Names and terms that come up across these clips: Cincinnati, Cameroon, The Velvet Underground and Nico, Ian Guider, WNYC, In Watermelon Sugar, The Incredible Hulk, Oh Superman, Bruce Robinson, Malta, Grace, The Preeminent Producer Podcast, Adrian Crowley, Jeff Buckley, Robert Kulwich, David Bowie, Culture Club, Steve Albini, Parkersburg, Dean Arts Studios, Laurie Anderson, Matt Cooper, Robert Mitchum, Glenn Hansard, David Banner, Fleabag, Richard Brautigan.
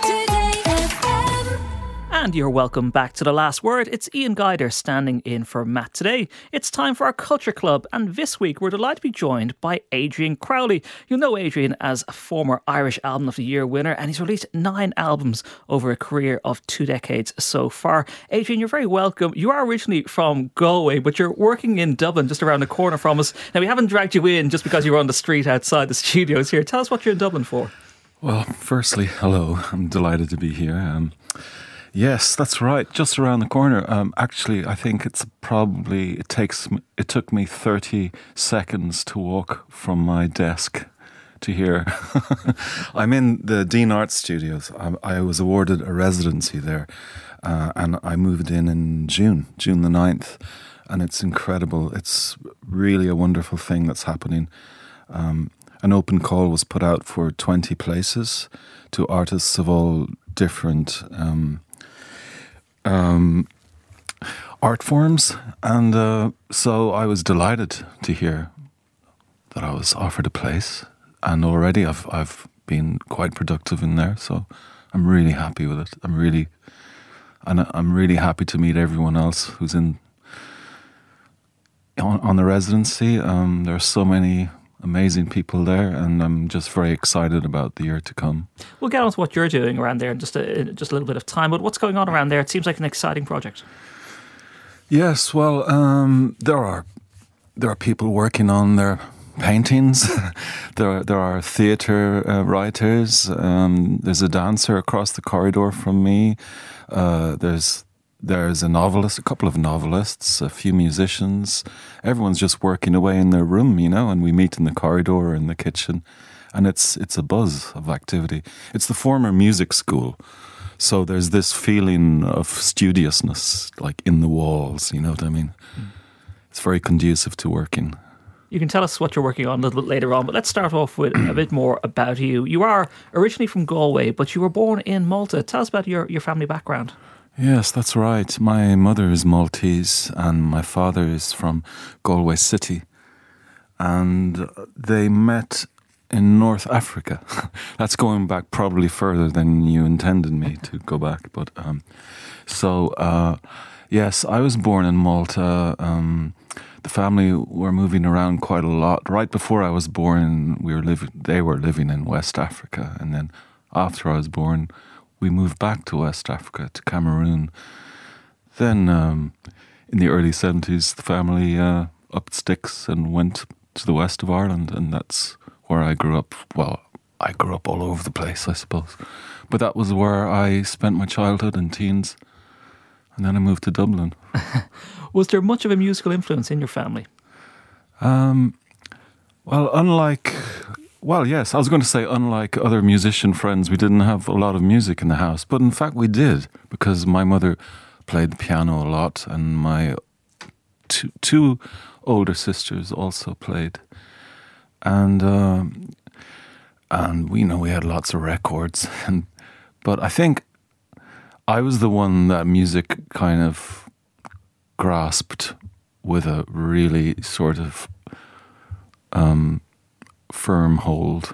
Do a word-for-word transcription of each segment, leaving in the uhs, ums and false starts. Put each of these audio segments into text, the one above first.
Today F M. And you're welcome back to The Last Word. It's Ian Guider standing in for Matt today. It's time for our Culture Club, and this week we're delighted to be joined by Adrian Crowley. You'll know Adrian as a former Irish Album of the Year winner, and he's released nine albums over a career of two decades so far. Adrian, you're very welcome. You are originally from Galway, but you're working in Dublin, just around the corner from us. Now, we haven't dragged you in just because you were on the street outside the studios here. Tell us what you're in Dublin for. Well, firstly, hello. I'm delighted to be here. Um, Yes, that's right. Just around the corner. Um, actually, I think it's probably it takes it took me thirty seconds to walk from my desk to here. I'm in the Dean Arts Studios. I, I was awarded a residency there, uh, and I moved in in June, June the ninth, and it's incredible. It's really a wonderful thing that's happening. Um, an open call was put out for twenty places to artists of all different. Um, Um, art forms, and uh, so I was delighted to hear that I was offered a place, and already I've I've been quite productive in there. So I'm really happy with it. I'm really, and I'm really happy to meet everyone else who's in on, on the residency. Um, there are so many amazing people there, and I'm just very excited about the year to come. We'll get on to what you're doing around there in just a, in just a little bit of time, but what's going on around there? It seems like an exciting project. Yes, well, um, there are there are people working on their paintings. there are, there are theatre uh, writers. Um, there's a dancer across the corridor from me. Uh, there's there's a novelist, a couple of novelists, a few musicians. Everyone's just working away in their room, you know, and we meet in the corridor or in the kitchen. And it's it's a buzz of activity. It's the former music school. So there's this feeling of studiousness, like in the walls, you know what I mean? Mm. It's very conducive to working. You can tell us what you're working on a little bit later on, but let's start off with a bit more about you. You are originally from Galway, but you were born in Malta. Tell us about your, your family background. Yes, that's right. My mother is Maltese and my father is from Galway City. And they met in North Africa. That's going back probably further than you intended me to go back. But um, so, uh, yes, I was born in Malta. Um, the family were moving around quite a lot. Right before I was born, we were living. They were living in West Africa. And then after I was born, we moved back to West Africa, to Cameroon. Then um, in the early seventies, the family uh, upped sticks and went to the west of Ireland, and that's where I grew up. Well, I grew up all over the place, I suppose. But that was where I spent my childhood and teens, and then I moved to Dublin. Was there much of a musical influence in your family? Um, well, unlike... Well, yes, I was going to say unlike other musician friends, we didn't have a lot of music in the house. But in fact, we did, because my mother played the piano a lot and my two, two older sisters also played. And, um, and we you know we had lots of records. And but I think I was the one that music kind of grasped with a really sort of... Um, firm hold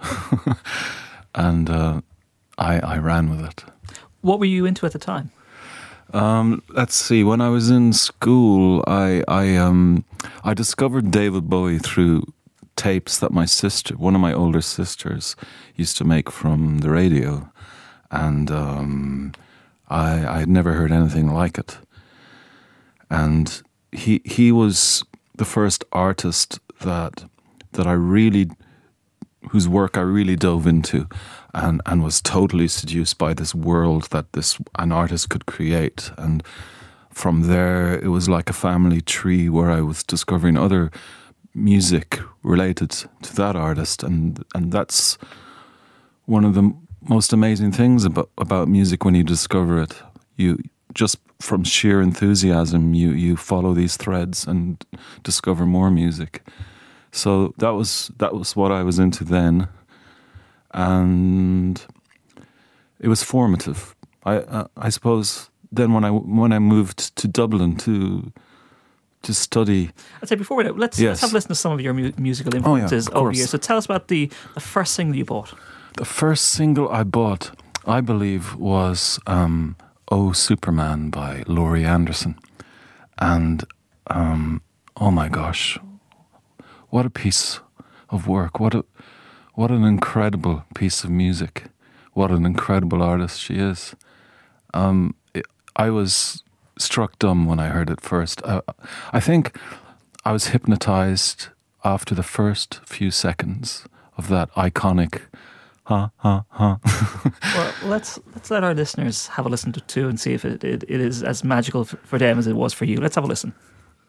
and uh, I, I ran with it. What were you into at the time? Um, let's see, when I was in school I I, um, I discovered David Bowie through tapes that my sister, one of my older sisters, used to make from the radio, and um, I, I had never heard anything like it, and he he was the first artist that that I really whose work I really dove into, and, and was totally seduced by this world that this an artist could create. And from there, it was like a family tree where I was discovering other music related to that artist. And and that's one of the most amazing things about, about music when you discover it. You just from sheer enthusiasm, you, you follow these threads and discover more music. So that was that was what I was into then, and it was formative. I I, I suppose then when I when I moved to Dublin to to study. I'd say before we know, let's, yes. let's have a listen to some of your mu musical influences oh, yeah, over the years. So tell us about the, the first single you bought. The first single I bought, I believe, was um, Oh Superman by Laurie Anderson. And um, oh my gosh, what a piece of work. What a, what an incredible piece of music. What an incredible artist she is. Um, it, I was struck dumb when I heard it first. Uh, I think I was hypnotized after the first few seconds of that iconic ha, ha, ha. Well, let's, let's let our listeners have a listen to two and see if it, it, it is as magical for them as it was for you. Let's have a listen.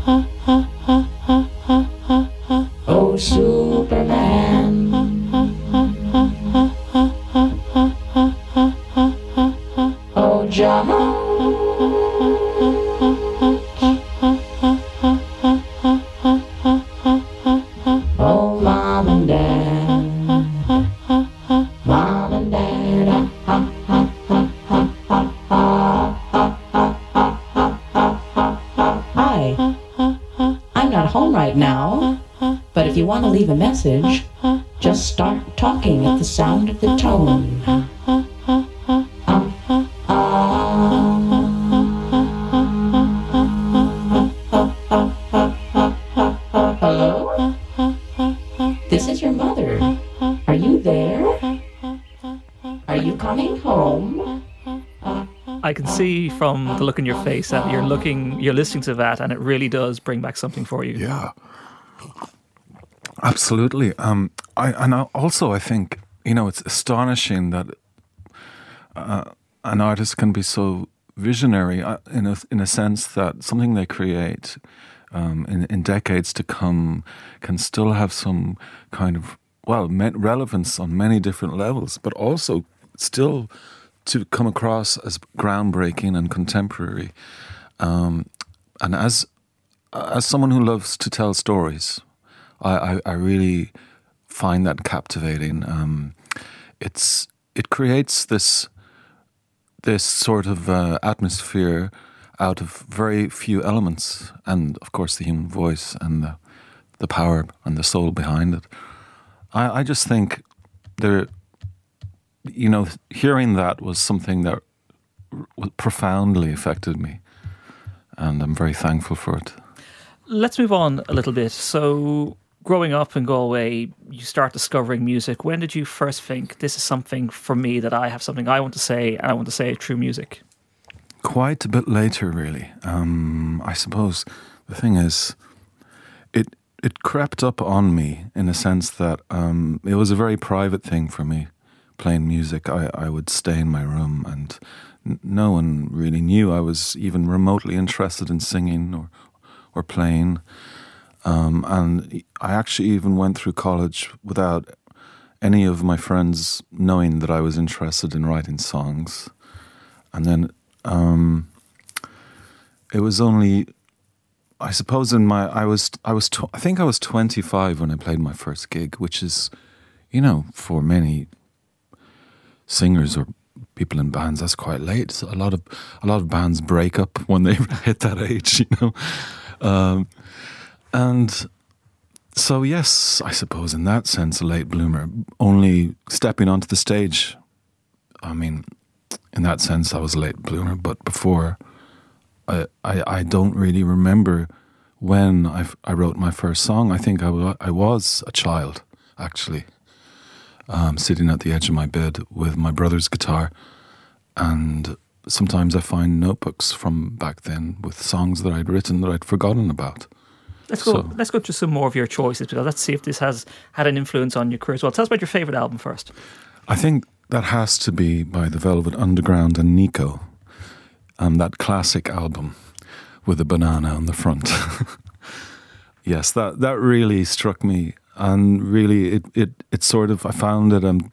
ha, ha, ha, ha, ha. Oh, Superman. Ha, ha, ha, ha, ha, ha, ha, ha, ha, ha, ha, ha, ha. Oh, John. Want to leave a message, just start talking at the sound of the tone. Hello? This is your mother. Are you there? Are you coming home? I can see from the look in your face that you're looking, you're listening to that, and it really does bring back something for you. Yeah. Absolutely. Um, I, and I also, I think, you know, it's astonishing that uh, an artist can be so visionary uh, in, a, in a sense that something they create um, in, in decades to come can still have some kind of, well, relevance on many different levels, but also still to come across as groundbreaking and contemporary. Um, and as, as someone who loves to tell stories, I, I really find that captivating. Um, it's it creates this this sort of uh, atmosphere out of very few elements, and of course the human voice and the, the power and the soul behind it. I, I just think there, you know, hearing that was something that profoundly affected me, and I'm very thankful for it. Let's move on a little bit. So, growing up in Galway, you start discovering music. When did you first think, this is something for me, that I have something I want to say, and I want to say it through music? Quite a bit later, really. Um, I suppose the thing is, it it crept up on me in a sense that um, it was a very private thing for me, playing music. I, I would stay in my room, and n no one really knew I was even remotely interested in singing or or playing. Um, and I actually even went through college without any of my friends knowing that I was interested in writing songs. And then um, it was only, I suppose, in my, I was, I was, tw I think I was twenty-five when I played my first gig, which is, you know, for many singers or people in bands, that's quite late. So a lot of, a lot of bands break up when they hit that age, you know. Um, and so, yes, I suppose in that sense, a late bloomer, only stepping onto the stage. I mean, in that sense, I was a late bloomer, but before, I, I, I don't really remember when I, I wrote my first song. I think I, I was a child, actually, um, sitting at the edge of my bed with my brother's guitar, and sometimes I find notebooks from back then with songs that I'd written that I'd forgotten about. Let's go, so, let's go through some more of your choices, because let's see if this has had an influence on your career as well. Tell us about your favourite album first. I think that has to be by The Velvet Underground and Nico, um, that classic album with a banana on the front. Yes, that, that really struck me, and really it, it, it sort of, I found it um,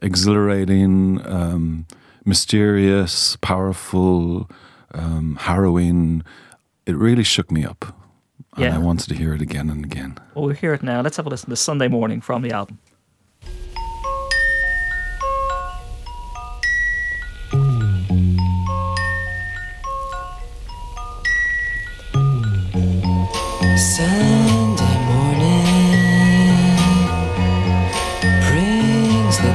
exhilarating, um, mysterious, powerful, um, harrowing. It really shook me up. And yeah. I wanted to hear it again and again. Well, we'll hear it now. Let's have a listen to Sunday Morning from the album. Sunday morning brings the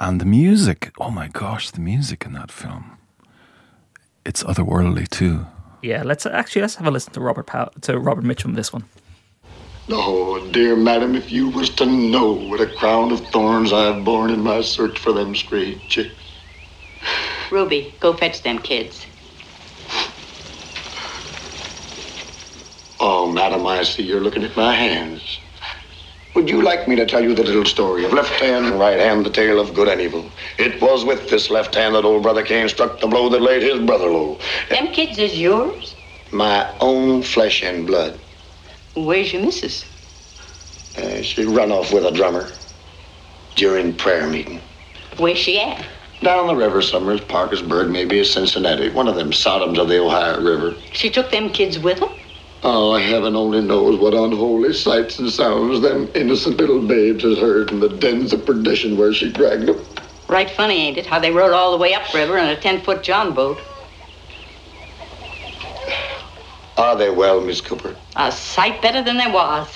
and the music. Oh my gosh, the music in that film. It's otherworldly too. Yeah, let's actually let's have a listen to Robert Pow- to Robert Mitchum this one. Oh, dear madam, if you was to know what a crown of thorns I have borne in my search for them stray chicks. Ruby, go fetch them kids. Oh, madam, I see you're looking at my hands. Would you like me to tell you the little story of left hand and right hand, the tale of good and evil? It was with this left hand that old brother Cain struck the blow that laid his brother low. Them kids is yours? My own flesh and blood. Where's your missus? Uh, she run off with a drummer during prayer meeting. Where's she at? Down the river, somewhere, Parkersburg, maybe Cincinnati. One of them Sodoms of the Ohio River. She took them kids with her? Oh, heaven only knows what unholy sights and sounds them innocent little babes has heard in the dens of perdition where she dragged them. Right funny, ain't it? How they rode all the way upriver in a ten-foot John boat. Are they well, Miss Cooper? A sight better than they was.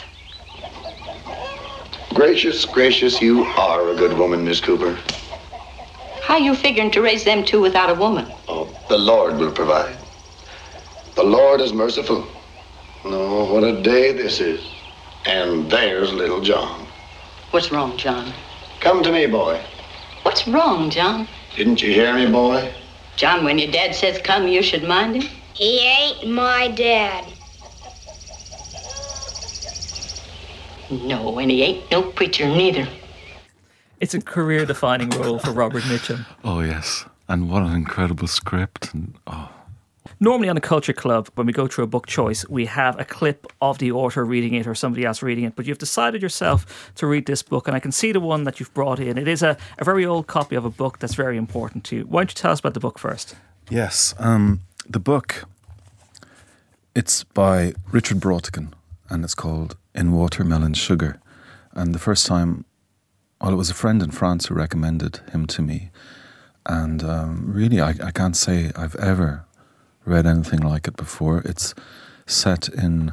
Gracious, gracious, you are a good woman, Miss Cooper. How you figuring to raise them two without a woman? Oh, the Lord will provide. The Lord is merciful. No, what a day this is. And there's little John. What's wrong, John? Come to me, boy. What's wrong, John? Didn't you hear me, boy? John, when your dad says come, you should mind him. He ain't my dad. No, and he ain't no preacher neither. It's a career-defining role for Robert Mitchum. Oh, yes. And what an incredible script. And, oh. Normally on a Culture Club, when we go through a book choice, we have a clip of the author reading it or somebody else reading it, but you've decided yourself to read this book, and I can see the one that you've brought in. It is a, a very old copy of a book that's very important to you. Why don't you tell us about the book first? Yes, um, the book, it's by Richard Brautigan, and it's called In Watermelon Sugar. And the first time, well, it was a friend in France who recommended him to me, And um, really, I, I can't say I've ever read anything like it before. It's set in,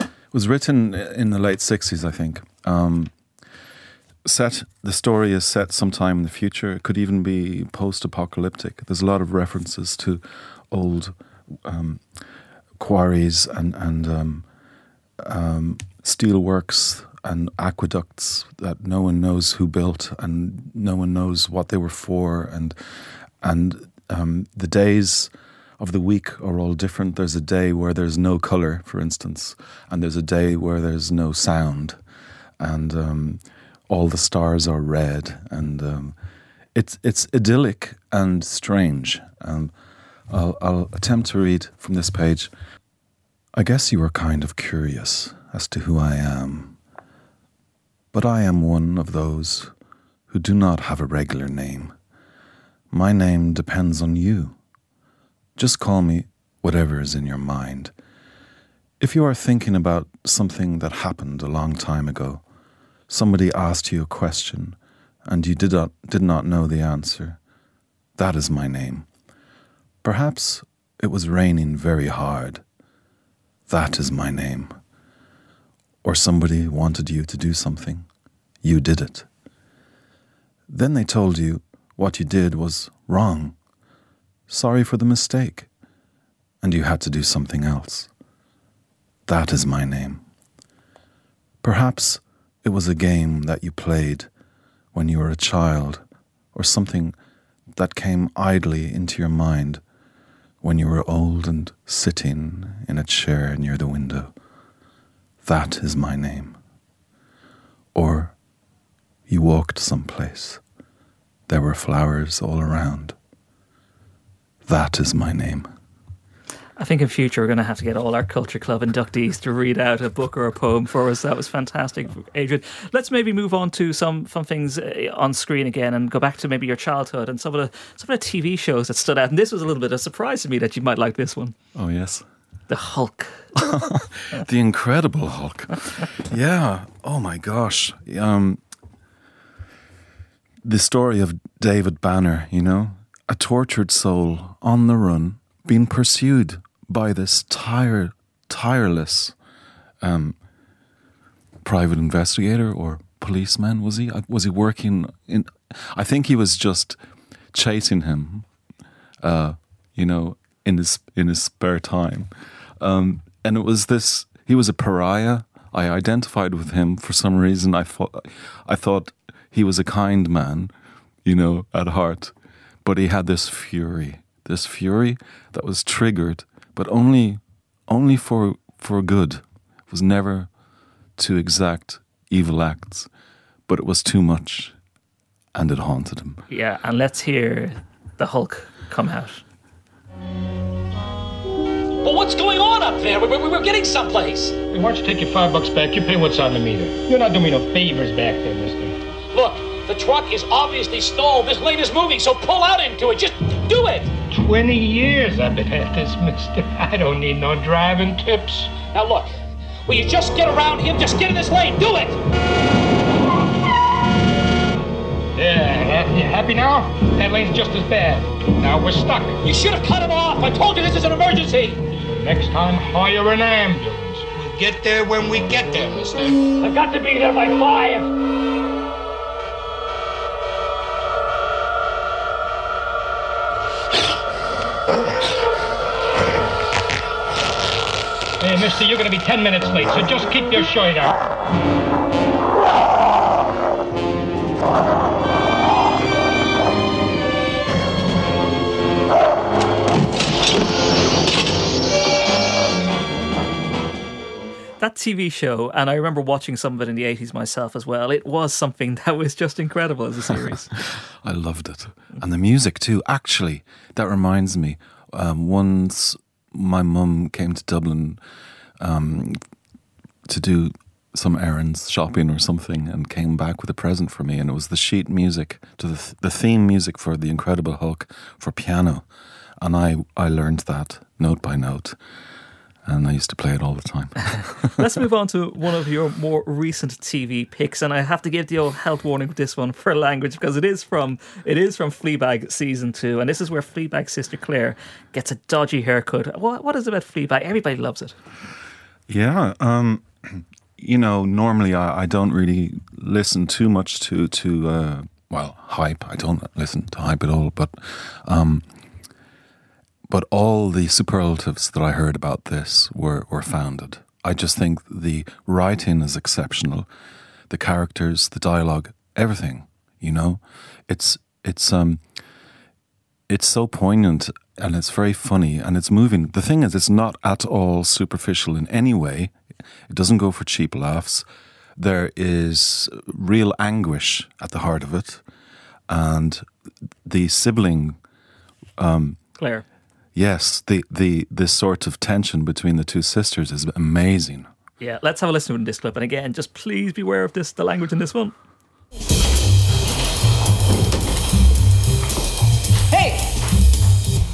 it was written in the late sixties, I think. Um, set, the story is set sometime in the future. It could even be post-apocalyptic. There's a lot of references to old um, quarries and, and um, um, steelworks and aqueducts that no one knows who built and no one knows what they were for. And and um, the days of the week are all different. There's a day where there's no color, for instance, and there's a day where there's no sound. And um, all the stars are red. And um, it's it's idyllic and strange. Um, I'll, I'll attempt to read from this page. I guess you were kind of curious as to who I am. But I am one of those who do not have a regular name. My name depends on you. Just call me whatever is in your mind. If you are thinking about something that happened a long time ago, somebody asked you a question and you did not, did not know the answer, that is my name. Perhaps it was raining very hard. That is my name. Or somebody wanted you to do something. You did it. Then they told you what you did was wrong. Sorry for the mistake. And you had to do something else. That is my name. Perhaps it was a game that you played when you were a child, or something that came idly into your mind when you were old and sitting in a chair near the window. That is my name. Or you walked someplace. There were flowers all around. That is my name. I think in future we're going to have to get all our Culture Club inductees to read out a book or a poem for us. That was fantastic, Adrian. Let's maybe move on to some, some things on screen again and go back to maybe your childhood and some of the some of the T V shows that stood out. And this was a little bit of a surprise to me that you might like this one. Oh, yes. The Hulk. The Incredible Hulk. Yeah. Oh, my gosh. Um, the story of David Banner, you know, a tortured soul on the run, being pursued by this tire, tireless um, private investigator or policeman, was he? Was he working in... I think he was just chasing him, uh, you know, in his in his spare time. Um, and it was this, he was a pariah. I identified with him for some reason. I thought, I thought he was a kind man, you know, at heart. But he had this fury, this fury that was triggered, but only only for, for good. It was never to exact evil acts, but it was too much and it haunted him. Yeah, and let's hear the Hulk come out. Well, what's going on up there? We, we, we were getting someplace. Hey, why don't you take your five bucks back? You pay what's on the meter. You're not doing me no favors back there, mister. Look, the truck is obviously stalled. This lane is moving, so pull out into it. Just do it. Twenty years I've been at this, mister. I don't need no driving tips. Now, look, will you just get around him? Just get in this lane. Do it. Yeah, you happy now? That lane's just as bad. Now we're stuck. You should have cut him off. I told you this is an emergency. Next time, hire an ambulance. We'll get there when we get there, mister. I've got to be there by five. Hey, mister, you're going to be ten minutes late, so just keep your shirt out. That T V show, and I remember watching some of it in the eighties myself as well, it was something that was just incredible as a series. I loved it. And the music too. Actually, that reminds me, um, once my mum came to Dublin um, to do some errands, shopping or something, and came back with a present for me, and it was the sheet music, to the, th- the theme music for The Incredible Hulk for piano. And I, I learned that note by note. and I used to play it all the time. Let's move on to one of your more recent T V picks, and I have to give the old health warning with this one for language, because it is from it is from Fleabag season two, and this is where Fleabag's sister Claire gets a dodgy haircut. What, what is it about Fleabag? Everybody loves it. Yeah, um, you know, normally I, I don't really listen too much to, to uh, well, hype. I don't listen to hype at all, but... Um, But all the superlatives that I heard about this were, were founded. I just think the writing is exceptional. The characters, the dialogue, everything, you know? It's it's um it's so poignant, and it's very funny, and it's moving. The thing is, it's not at all superficial in any way. It doesn't go for cheap laughs. There is real anguish at the heart of it. And the sibling um Claire. Yes, the, the this sort of tension between the two sisters is amazing. Yeah, let's have a listen to this clip. And again, just please beware of this, the language in this one. Hey!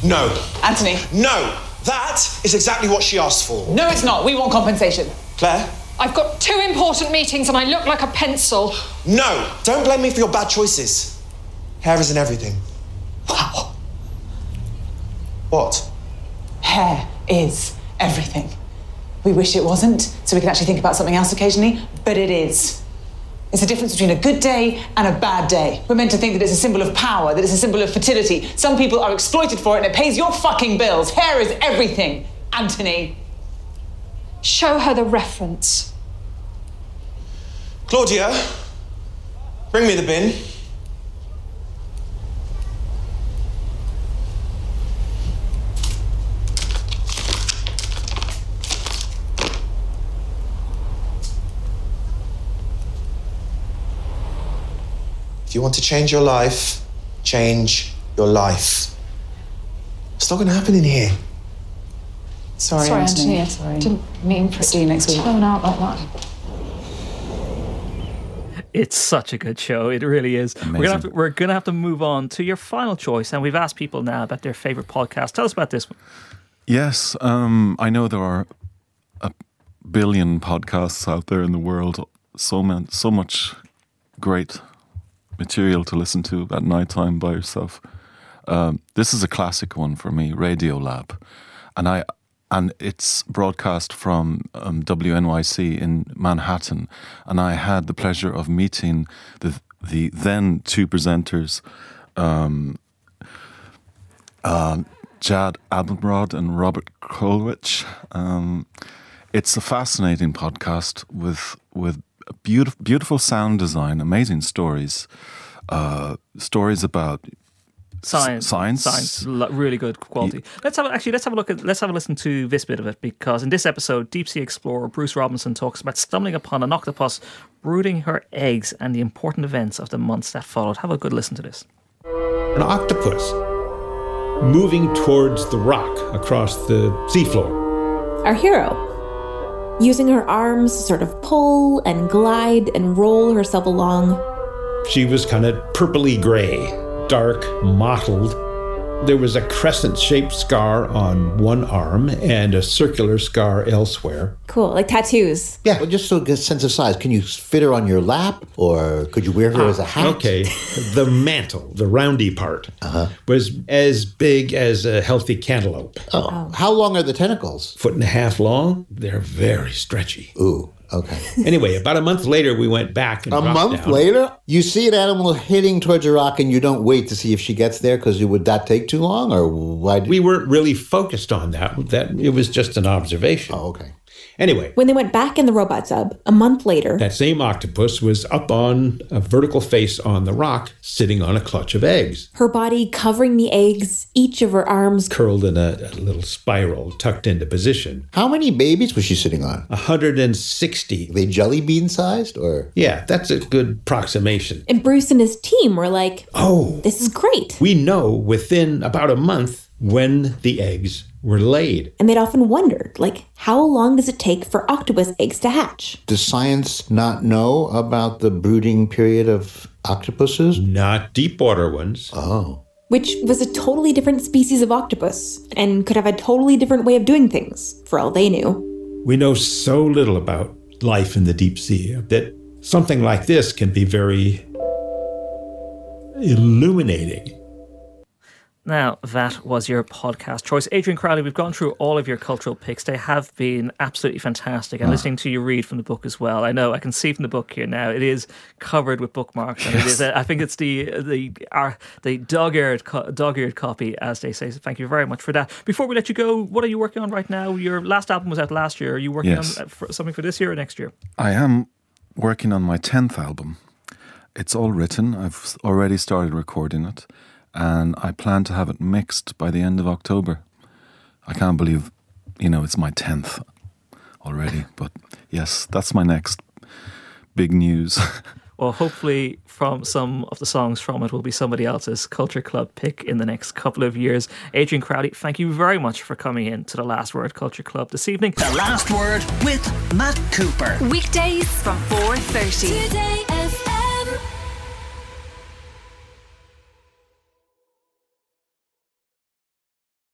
No. Anthony. No! That is exactly what she asked for. No, it's not. We want compensation. Claire? I've got two important meetings and I look like a pencil. No! Don't blame me for your bad choices. Hair isn't everything. Wow. What? Hair is everything. We wish it wasn't, so we can actually think about something else occasionally, but it is. It's the difference between a good day and a bad day. We're meant to think that it's a symbol of power, that it's a symbol of fertility. Some people are exploited for it and it pays your fucking bills. Hair is everything, Anthony. Show her the reference. Claudia, bring me the bin. If you want to change your life, change your life. It's not going to happen in here. Sorry, Sorry Anthony. Anthony. Sorry. Didn't mean for see you next week. Turn out like that. It's such a good show. It really is. Amazing. We're gonna have to, we're gonna have to move on to your final choice, and we've asked people now about their favorite podcast. Tell us about this one. Yes, um, I know there are a billion podcasts out there in the world. So man, so much great material to listen to at night time by yourself. Um, this is a classic one for me, Radiolab, and I and it's broadcast from um, W N Y C in Manhattan. And I had the pleasure of meeting the the then two presenters, um, uh, Jad Abumrad and Robert Kulwich. Um, it's a fascinating podcast with with. Beautiful, beautiful sound design, amazing stories, uh, stories about science, s- science, science, really good quality. Yeah. Let's have actually let's have a look at let's have a listen to this bit of it, because in this episode, deep sea explorer Bruce Robinson talks about stumbling upon an octopus brooding her eggs and the important events of the months that followed. Have a good listen to this. An octopus moving towards the rock across the seafloor. Our hero, using her arms to sort of pull and glide and roll herself along. She was kind of purpley-gray, dark, mottled. There was a crescent-shaped scar on one arm and a circular scar elsewhere. Cool, like tattoos. Yeah, well, just so get a sense of size. Can you fit her on your lap, or could you wear her ah, as a hat? Okay, the mantle, the roundy part, uh-huh. was as big as a healthy cantaloupe. Oh. oh, how long are the tentacles? Foot and a half long. They're very stretchy. Ooh. Okay. Anyway, about a month later, we went back. And a month down. later? You see an animal heading towards a rock and you don't wait to see if she gets there, because it would not take too long? Or why? Did we weren't really focused on that. That It was just an observation. Oh, okay. Anyway. When they went back in the robot sub, a month later, that same octopus was up on a vertical face on the rock, sitting on a clutch of eggs. Her body covering the eggs, each of her arms curled in a, a little spiral, tucked into position. How many babies was she sitting on? one hundred sixty. Are they jelly bean sized, or? Yeah, that's a good approximation. And Bruce and his team were like, oh, this is great. We know within about a month when the eggs were laid. And they'd often wondered, like, how long does it take for octopus eggs to hatch? Does science not know about the brooding period of octopuses? Not deep water ones. Oh. which was a totally different species of octopus and could have a totally different way of doing things, for all they knew. We know so little about life in the deep sea that something like this can be very illuminating. Now, that was your podcast choice. Adrian Crowley, we've gone through all of your cultural picks. They have been absolutely fantastic. And ah. listening to you read from the book as well. I know, I can see from the book here now, it is covered with bookmarks. And yes. it is, I think it's the the, our, the dog-eared, co- dog-eared copy, as they say. So thank you very much for that. Before we let you go, what are you working on right now? Your last album was out last year. Are you working yes. on something for this year or next year? I am working on my tenth album. It's all written. I've already started recording it. And I plan to have it mixed by the end of October. I can't believe, you know, it's my tenth already. But yes, that's my next big news. Well, hopefully from some of the songs from it will be somebody else's Culture Club pick in the next couple of years. Adrian Crowley, thank you very much for coming in to The Last Word Culture Club this evening. The Last Word with Matt Cooper. Weekdays from four thirty. Today.